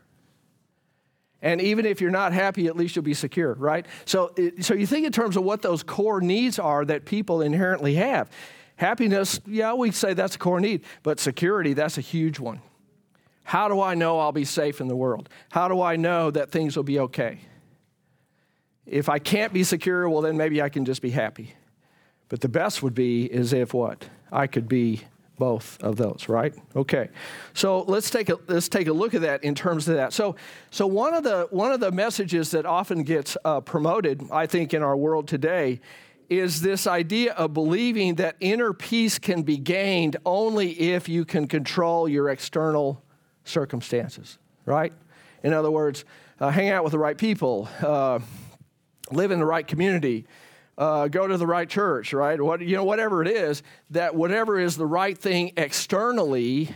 And even if you're not happy, at least you'll be secure, right? So so you think in terms of what those core needs are that people inherently have. Happiness, yeah, we say that's a core need, but security, that's a huge one. How do I know I'll be safe in the world? How do I know that things will be okay? If I can't be secure, well, then maybe I can just be happy. But the best would be is if what? I could be both of those, right? Okay, so let's take a let's take a look at that in terms of that. So, so one of the one of the messages that often gets uh, promoted, I think, in our world today, is this idea of believing that inner peace can be gained only if you can control your external circumstances, right? In other words, uh, hang out with the right people, uh, live in the right community. Uh, go to the right church, right? What, you know, whatever it is, that whatever is the right thing externally,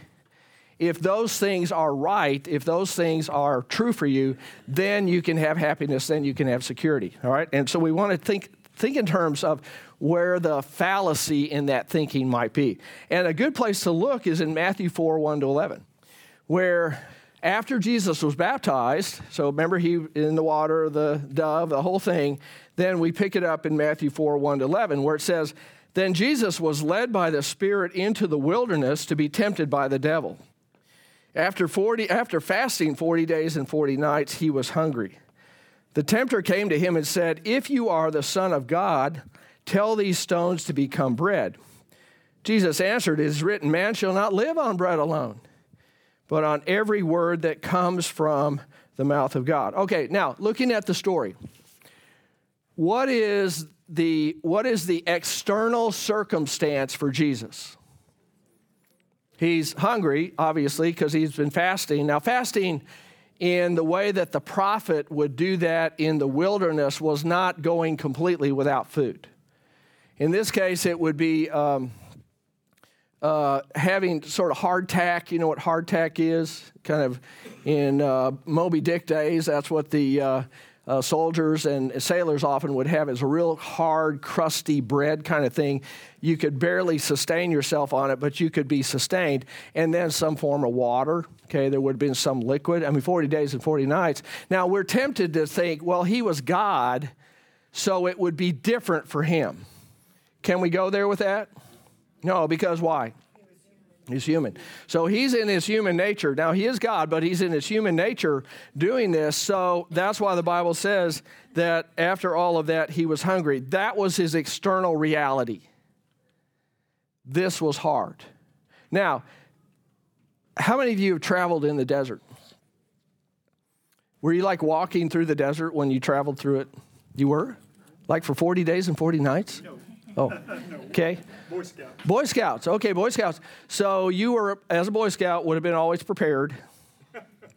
if those things are right, if those things are true for you, then you can have happiness, then you can have security, all right? And so we want to think think in terms of where the fallacy in that thinking might be. And a good place to look is in Matthew four, one to eleven, where after Jesus was baptized, so remember he in the water, the dove, the whole thing, then we pick it up in Matthew four, one to eleven, where it says, then Jesus was led by the Spirit into the wilderness to be tempted by the devil. After forty, after fasting forty days and forty nights, he was hungry. The tempter came to him and said, if you are the Son of God, tell these stones to become bread. Jesus answered, it is written, man shall not live on bread alone, but on every word that comes from the mouth of God. Okay, now, looking at the story, what is the what is the external circumstance for Jesus? He's hungry, obviously, because he's been fasting. Now, fasting in the way that the prophet would do that in the wilderness was not going completely without food. In this case, it would be... Um, Uh, having sort of hardtack, you know what hardtack is? Kind of in uh, Moby Dick days, that's what the uh, uh, soldiers and sailors often would have. It's a real hard, crusty bread kind of thing. You could barely sustain yourself on it, but you could be sustained. And then some form of water, okay? There would have been some liquid. I mean, forty days and forty nights. Now, we're tempted to think, well, he was God, so it would be different for him. Can we go there with that? No, because why? He's human. So he's in his human nature. Now, he is God, but he's in his human nature doing this. So that's why the Bible says that after all of that, he was hungry. That was his external reality. This was hard. Now, how many of you have traveled in the desert? Were you like walking through the desert when you traveled through it? You were? Like for forty days and forty nights? No. Oh, okay. Boy Scouts. Boy Scouts. Okay, Boy Scouts. So you were, as a Boy Scout, would have been always prepared,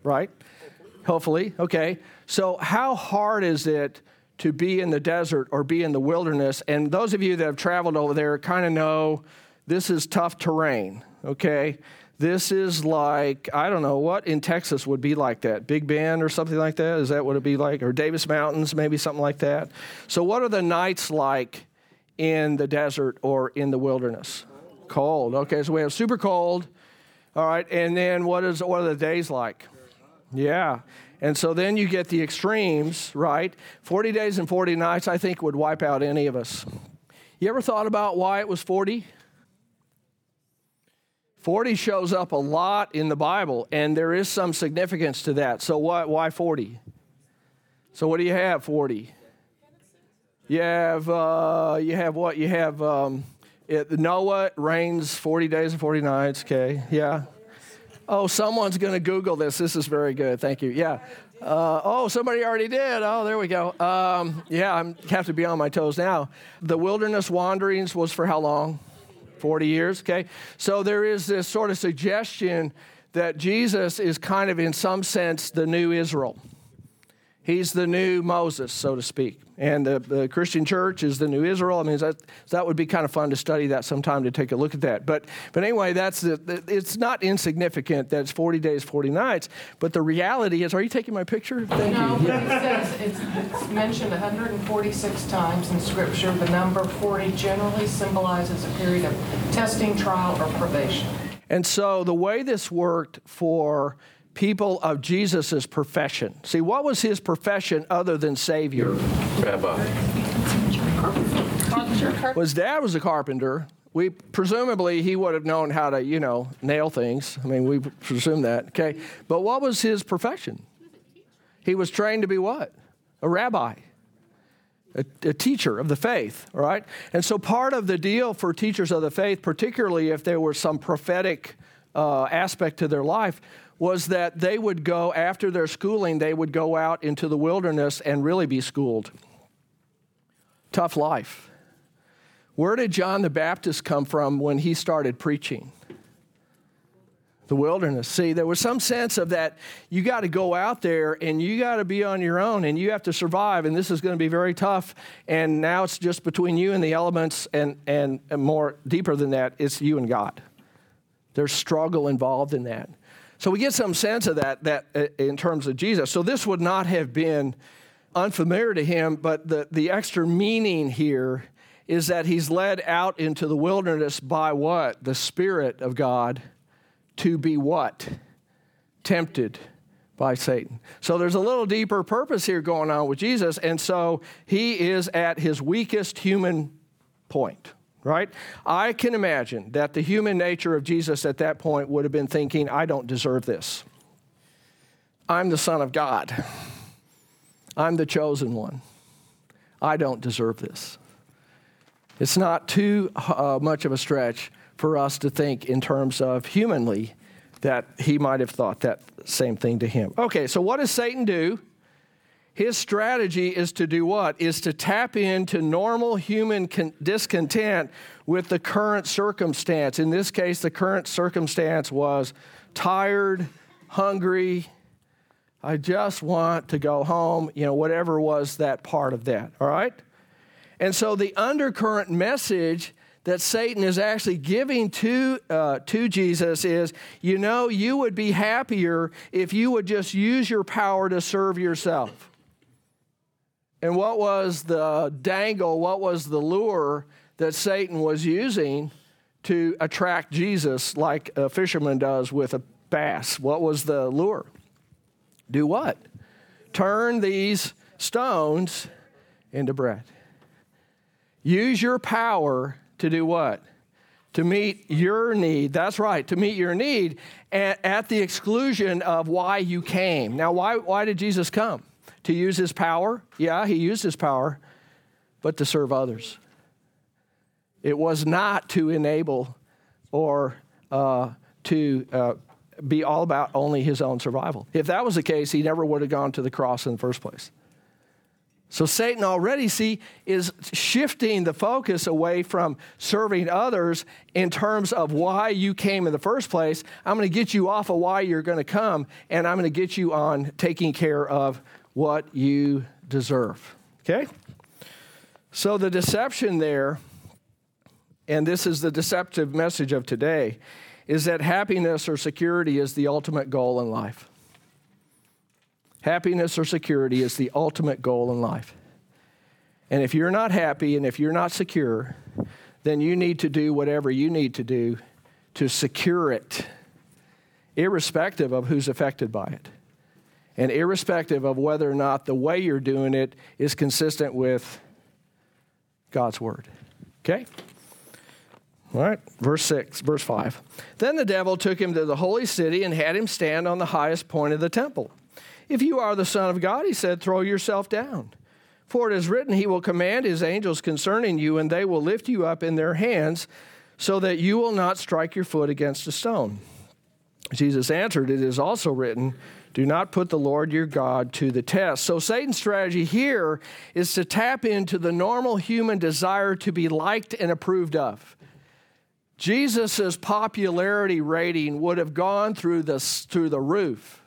right? Hopefully. Hopefully. Okay. So how hard is it to be in the desert or be in the wilderness? And those of you that have traveled over there kind of know this is tough terrain, okay? This is like, I don't know, what in Texas would be like that? Big Bend or something like that? Is that what it would be like? Or Davis Mountains, maybe something like that. So what are the nights like in the desert or in the wilderness? Cold. Okay, so we have super cold. All right. And then what is what are the days like? Yeah. And so then you get the extremes, right? forty days and forty nights, I think, would wipe out any of us. You ever thought about why it was forty? forty shows up a lot in the Bible, and there is some significance to that. So why, why forty? So what do you have, forty? You have, uh, you have what? You have um, it, Noah reigns forty days and forty nights, okay, yeah. Oh, someone's going to Google this. This is very good. Thank you. Yeah. Uh, oh, somebody already did. Oh, there we go. Um, yeah, I have to be on my toes now. The wilderness wanderings was for how long? forty years. Okay. So there is this sort of suggestion that Jesus is kind of, in some sense, the new Israel. He's the new Moses, so to speak. And the, the Christian church is the new Israel. I mean, that, that would be kind of fun to study that sometime, to take a look at that. But but anyway, that's the, the, it's not insignificant that it's forty days, forty nights. But the reality is, are you taking my picture? Thank no, you. But it says it's, it's mentioned one hundred forty-six times in Scripture. The number forty generally symbolizes a period of testing, trial, or probation. And so the way this worked for people of Jesus' profession. See, what was his profession other than Savior? Rabbi. His dad was a carpenter. We presumably he would have known how to, you know, nail things. I mean, we presume that. Okay, but what was his profession? He was trained to be what? A rabbi, a, a teacher of the faith. All right, and so part of the deal for teachers of the faith, particularly if there were some prophetic uh, aspect to their life, was that they would go, after their schooling, they would go out into the wilderness and really be schooled. Tough life. Where did John the Baptist come from when he started preaching? The wilderness. See, there was some sense of that you got to go out there and you got to be on your own and you have to survive, and this is going to be very tough, and now it's just between you and the elements, and, and, and more deeper than that, it's you and God. There's struggle involved in that. So we get some sense of that that uh, in terms of Jesus. So this would not have been unfamiliar to him, but the, the extra meaning here is that he's led out into the wilderness by what? The Spirit of God, to be what? Tempted by Satan. So there's a little deeper purpose here going on with Jesus, and so he is at his weakest human point. Right? I can imagine that the human nature of Jesus at that point would have been thinking, I don't deserve this. I'm the Son of God. I'm the chosen one. I don't deserve this. It's not too uh, much of a stretch for us to think in terms of humanly that he might have thought that same thing to him. Okay, so what does Satan do? His strategy is to do what? Is to tap into normal human con- discontent with the current circumstance. In this case, the current circumstance was tired, hungry, I just want to go home, you know, whatever was that part of that, all right? And so the undercurrent message that Satan is actually giving to uh, to Jesus is, you know, you would be happier if you would just use your power to serve yourself. And what was the dangle, what was the lure that Satan was using to attract Jesus like a fisherman does with a bass? What was the lure? Do what? Turn these stones into bread. Use your power to do what? To meet your need. That's right, to meet your need at, at the exclusion of why you came. Now, why, why did Jesus come? To use his power? Yeah, he used his power, but to serve others. It was not to enable or uh, to uh, be all about only his own survival. If that was the case, he never would have gone to the cross in the first place. So Satan already, see, is shifting the focus away from serving others in terms of why you came in the first place. I'm going to get you off of why you're going to come, and I'm going to get you on taking care of what you deserve, okay? So the deception there, and this is the deceptive message of today, is that happiness or security is the ultimate goal in life. Happiness or security is the ultimate goal in life. And if you're not happy and if you're not secure, then you need to do whatever you need to do to secure it irrespective of who's affected by it, and irrespective of whether or not the way you're doing it is consistent with God's word. Okay? All right, verse six, verse five. Then the devil took him to the holy city and had him stand on the highest point of the temple. If you are the Son of God, he said, throw yourself down. For it is written, he will command his angels concerning you, and they will lift you up in their hands so that you will not strike your foot against a stone. Jesus answered, it is also written, do not put the Lord your God to the test. So Satan's strategy here is to tap into the normal human desire to be liked and approved of. Jesus' popularity rating would have gone through the, through the roof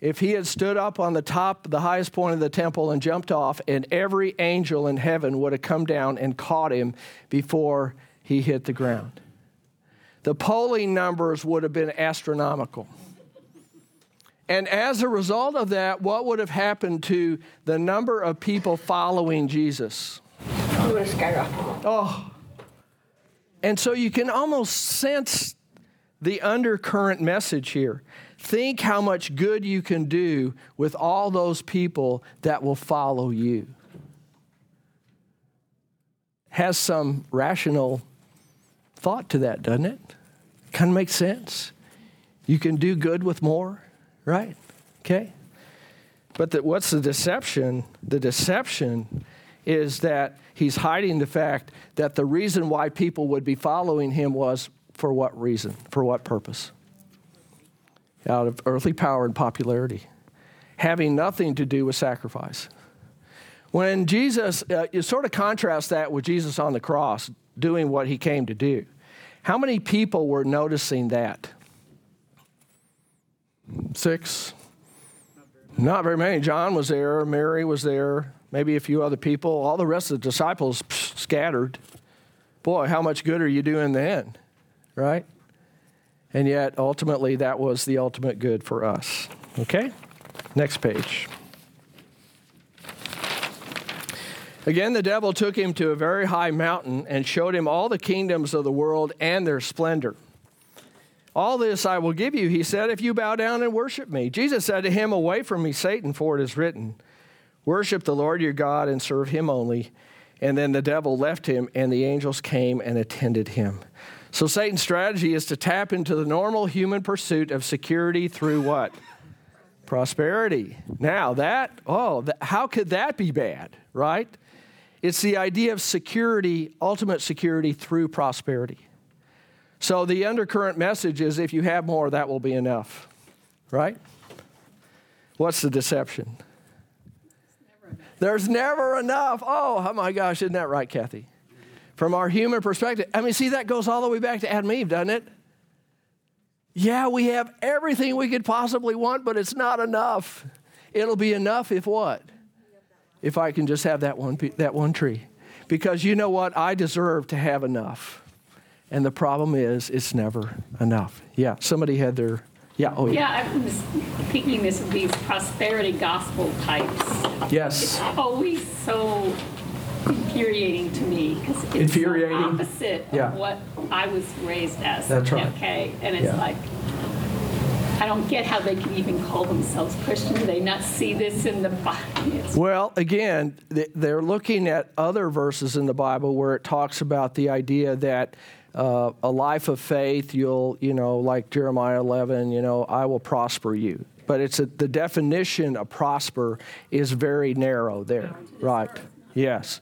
if he had stood up on the top, the highest point of the temple and jumped off, and every angel in heaven would have come down and caught him before he hit the ground. The polling numbers would have been astronomical. And as a result of that, what would have happened to the number of people following Jesus? It would have skyrocketed. Oh. And so you can almost sense the undercurrent message here. Think how much good you can do with all those people that will follow you. Has some rational thought to that, doesn't it? Kind of makes sense. You can do good with more. Right? Okay. But the, what's the deception? The deception is that he's hiding the fact that the reason why people would be following him was for what reason? For what purpose? Out of earthly power and popularity, having nothing to do with sacrifice. When Jesus, uh, you sort of contrast that with Jesus on the cross doing what he came to do. How many people were noticing that? Six. Not very many. John was there. Mary was there. Maybe a few other people. All the rest of the disciples psh, scattered. Boy, how much good are you doing then? Right? And yet, ultimately, that was the ultimate good for us. Okay? Next page. Again, the devil took him to a very high mountain and showed him all the kingdoms of the world and their splendor. All this I will give you, he said, if you bow down and worship me. Jesus said to him, away from me, Satan, for it is written, worship the Lord your God and serve him only. And then the devil left him, and the angels came and attended him. So Satan's strategy is to tap into the normal human pursuit of security through what? Prosperity. Now that, oh, that, how could that be bad, right? It's the idea of security, ultimate security through prosperity. So the undercurrent message is if you have more, that will be enough, right? What's the deception? Never There's never enough. Oh, oh, my gosh, isn't that right, Kathy? From our human perspective. I mean, see, that goes all the way back to Adam and Eve, doesn't it? Yeah, we have everything we could possibly want, but it's not enough. It'll be enough if what? If I can just have that one, that one tree. Because you know what? I deserve to have enough. And the problem is, it's never enough. Yeah, somebody had their, yeah, oh yeah. Yeah, I was thinking this would be prosperity gospel types. Yes. It's always so infuriating to me because it's infuriating. The opposite of yeah. what I was raised as. That's right. Okay, and it's yeah. like, I don't get how they can even call themselves Christian. Do they not see this in the Bible? Well, again, they're looking at other verses in the Bible where it talks about the idea that Uh, a life of faith, you'll, you know, like Jeremiah eleven, you know, I will prosper you. But it's a, the definition of prosper is very narrow there, right? Yes.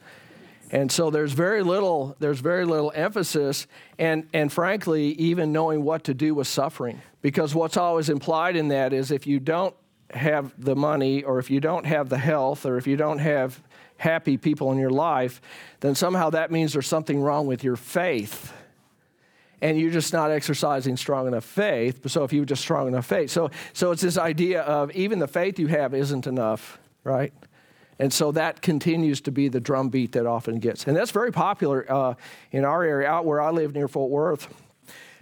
And so there's very little, there's very little emphasis, and, and frankly, even knowing what to do with suffering. Because what's always implied in that is if you don't have the money, or if you don't have the health, or if you don't have happy people in your life, then somehow that means there's something wrong with your faith. And you're just not exercising strong enough faith. So if you were just strong enough faith. So so it's this idea of even the faith you have isn't enough, right? And so that continues to be the drumbeat that often gets. And that's very popular uh, in our area, out where I live near Fort Worth.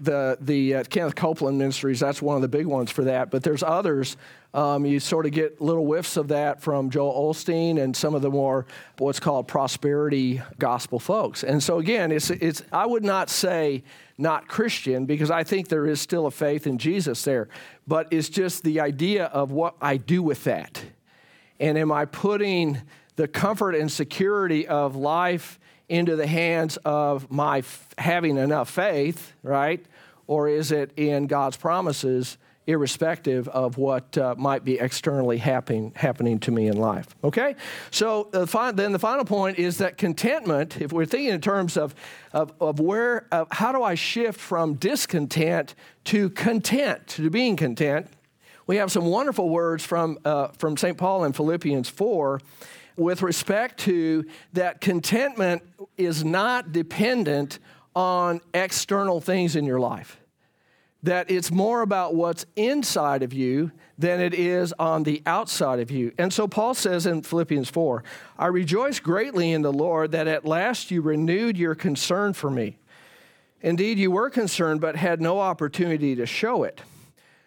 the the uh, Kenneth Copeland ministries, that's one of the big ones for that. But there's others. Um, you sort of get little whiffs of that from Joel Osteen and some of the more what's called prosperity gospel folks. And so again, it's it's I would not say not Christian, because I think there is still a faith in Jesus there. But it's just the idea of what I do with that. And am I putting the comfort and security of life into the hands of my f- having enough faith, right? Or is it in God's promises, irrespective of what uh, might be externally happen- happening to me in life? Okay? So uh, fi- then the final point is that contentment, if we're thinking in terms of of, of where, uh, how do I shift from discontent to content, to being content? We have some wonderful words from uh, from Saint Paul in Philippians four with respect to that contentment is not dependent on external things in your life. That it's more about what's inside of you than it is on the outside of you. And so Paul says in Philippians four, I rejoice greatly in the Lord that at last you renewed your concern for me. Indeed, you were concerned, but had no opportunity to show it.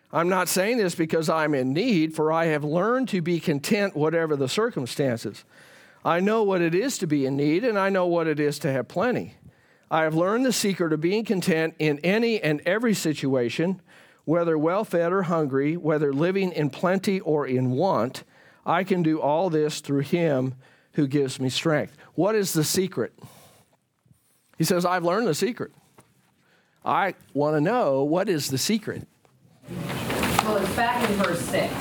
I'm not saying this because I'm in need, for I have learned to be content whatever the circumstances. I know what it is to be in need, and I know what it is to have plenty. I have learned the secret of being content in any and every situation, whether well-fed or hungry, whether living in plenty or in want. I can do all this through him who gives me strength. What is the secret? He says, I've learned the secret. I want to know, what is the secret? Well, it's back in verse six.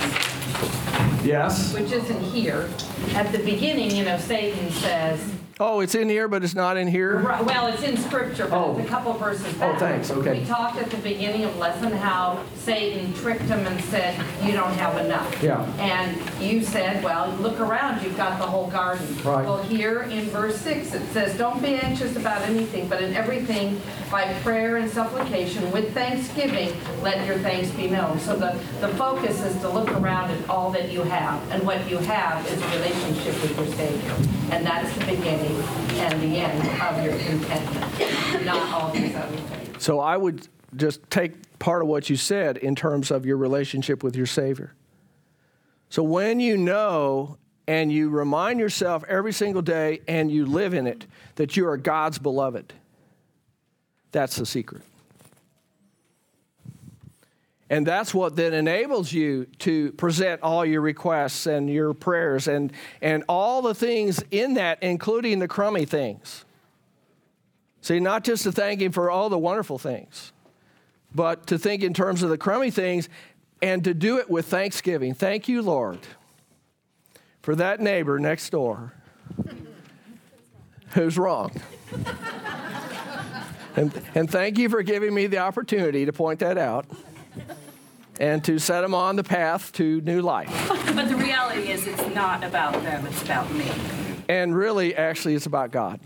Yes. Which isn't here. At the beginning, you know, Satan says... Oh, it's in here, but it's not in here? Right. Well, it's in Scripture, but oh. It's a couple verses back. Oh, thanks, okay. We talked at the beginning of lesson how Satan tricked him and said, you don't have enough. Yeah. And you said, well, look around, you've got the whole garden. Right. Well, here in verse six, it says, don't be anxious about anything, but in everything, by prayer and supplication, with thanksgiving, let your thanks be known. So the, the focus is to look around at all that you have, and what you have is a relationship with your Savior. And that's the beginning and the end of your contentment, not all these other things. So I would just take part of what you said in terms of your relationship with your Savior. So when you know and you remind yourself every single day and you live in it, that you are God's beloved, that's the secret. And that's what then enables you to present all your requests and your prayers and, and all the things in that, including the crummy things. See, not just to thank him for all the wonderful things, but to think in terms of the crummy things and to do it with thanksgiving. Thank you, Lord, for that neighbor next door who's wrong. And, and thank you for giving me the opportunity to point that out. And to set them on the path to new life. But the reality is it's not about them, it's about me. And really, actually, it's about God.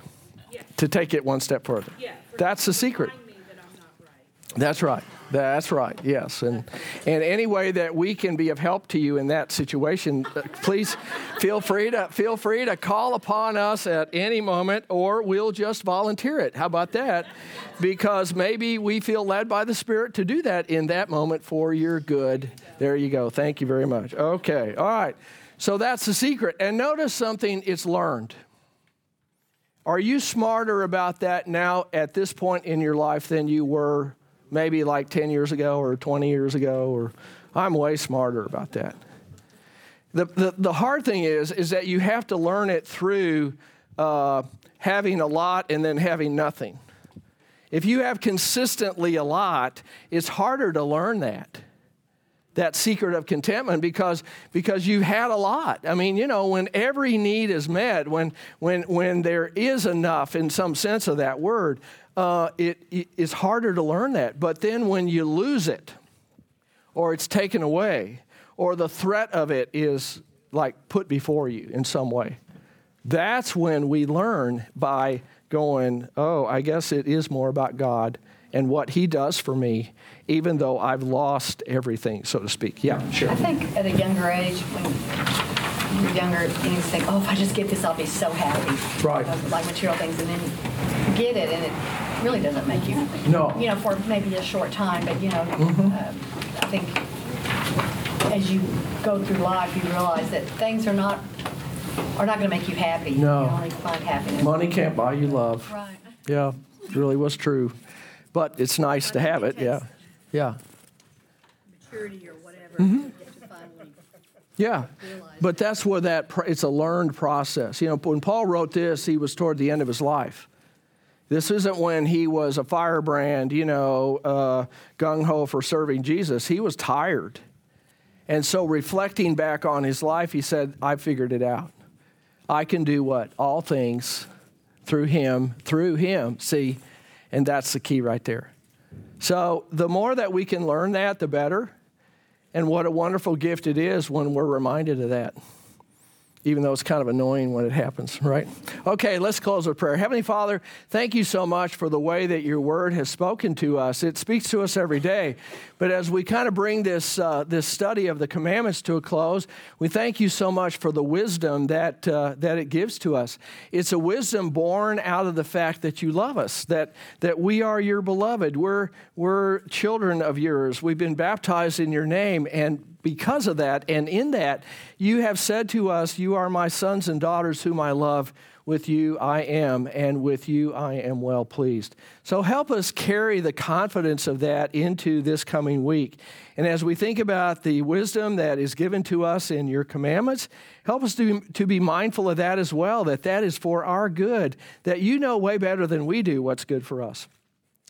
Yes. To take it one step further. Yeah, that's the secret. Me that I'm not right. That's right. That's right, yes. And and any way that we can be of help to you in that situation, please feel free to feel free to call upon us at any moment, or we'll just volunteer it. How about that? Because maybe we feel led by the Spirit to do that in that moment for your good. There you go. Thank you very much. Okay, all right. So that's the secret. And notice something, it's learned. Are you smarter about that now at this point in your life than you were maybe like ten years ago or twenty years ago, or I'm way smarter about that? The, the, the hard thing is, is that you have to learn it through uh, having a lot and then having nothing. If you have consistently a lot, it's harder to learn that, that secret of contentment, because because you've had a lot. I mean, you know, when every need is met, when when when there is enough in some sense of that word, Uh, it, it, it's harder to learn that. But then when you lose it, or it's taken away, or the threat of it is like put before you in some way, that's when we learn by going, oh, I guess it is more about God and what he does for me, even though I've lost everything, so to speak. Yeah, sure. I think at a younger age, when you're younger, you just think, oh, if I just get this, I'll be so happy. Right. Like material things, and then you get it, and it really doesn't make you, no. you know, for maybe a short time, but, you know, mm-hmm. uh, I think as you go through life, you realize that things are not are not going to make you happy. No. You only find happiness. Money can't buy you love. Right. Yeah, it really was true. But it's nice to have it, it yeah. Yeah. Maturity or whatever. Mm-hmm. Yeah, but that's where that, it's a learned process. You know, when Paul wrote this, he was toward the end of his life. This isn't when he was a firebrand, you know, uh, gung-ho for serving Jesus. He was tired. And so reflecting back on his life, he said, I figured it out. I can do what? All things through him, through him. See, and that's the key right there. So the more that we can learn that, the better. And what a wonderful gift it is when we're reminded of that, even though it's kind of annoying when it happens, right? Okay, let's close with prayer. Heavenly Father, thank you so much for the way that your word has spoken to us. It speaks to us every day. But as we kind of bring this uh, this study of the commandments to a close, we thank you so much for the wisdom that uh, that it gives to us. It's a wisdom born out of the fact that you love us, that that we are your beloved. We're we're children of yours. We've been baptized in your name, and because of that, and in that, you have said to us, you are my sons and daughters whom I love. With you I am, and with you I am well pleased. So help us carry the confidence of that into this coming week. And as we think about the wisdom that is given to us in your commandments, help us to, to be mindful of that as well, that that is for our good, that you know way better than we do what's good for us.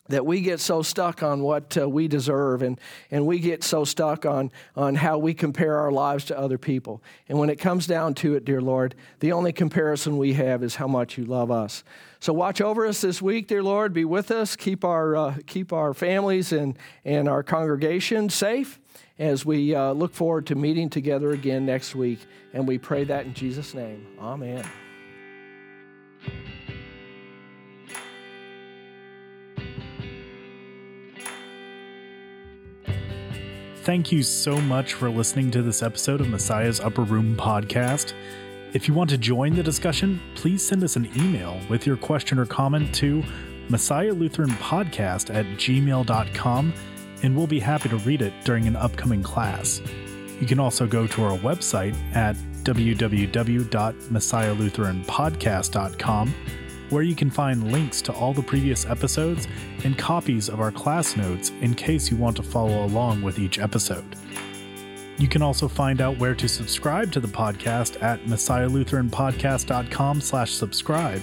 That we get so stuck on what uh, we deserve, and, and we get so stuck on, on how we compare our lives to other people. And when it comes down to it, dear Lord, the only comparison we have is how much you love us. So watch over us this week, dear Lord. Be with us. Keep our uh, keep our families and, and our congregation safe as we uh, look forward to meeting together again next week. And we pray that in Jesus' name. Amen. Thank you so much for listening to this episode of Messiah's Upper Room podcast. If you want to join the discussion, please send us an email with your question or comment to messiah lutheran podcast at gmail dot com, and we'll be happy to read it during an upcoming class. You can also go to our website at w w w dot messiah lutheran podcast dot com, where you can find links to all the previous episodes and copies of our class notes in case you want to follow along with each episode. You can also find out where to subscribe to the podcast at messiah lutheran podcast dot com slash subscribe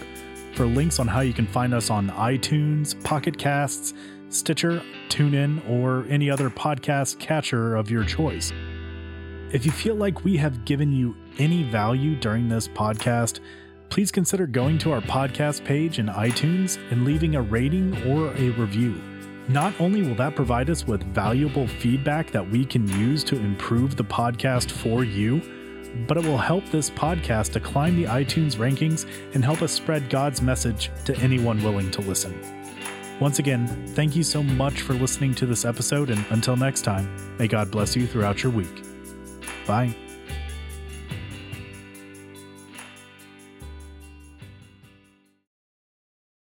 for links on how you can find us on iTunes, Pocket Casts, Stitcher, TuneIn, or any other podcast catcher of your choice. If you feel like we have given you any value during this podcast, please consider going to our podcast page in iTunes and leaving a rating or a review. Not only will that provide us with valuable feedback that we can use to improve the podcast for you, but it will help this podcast to climb the iTunes rankings and help us spread God's message to anyone willing to listen. Once again, thank you so much for listening to this episode, and until next time, may God bless you throughout your week. Bye.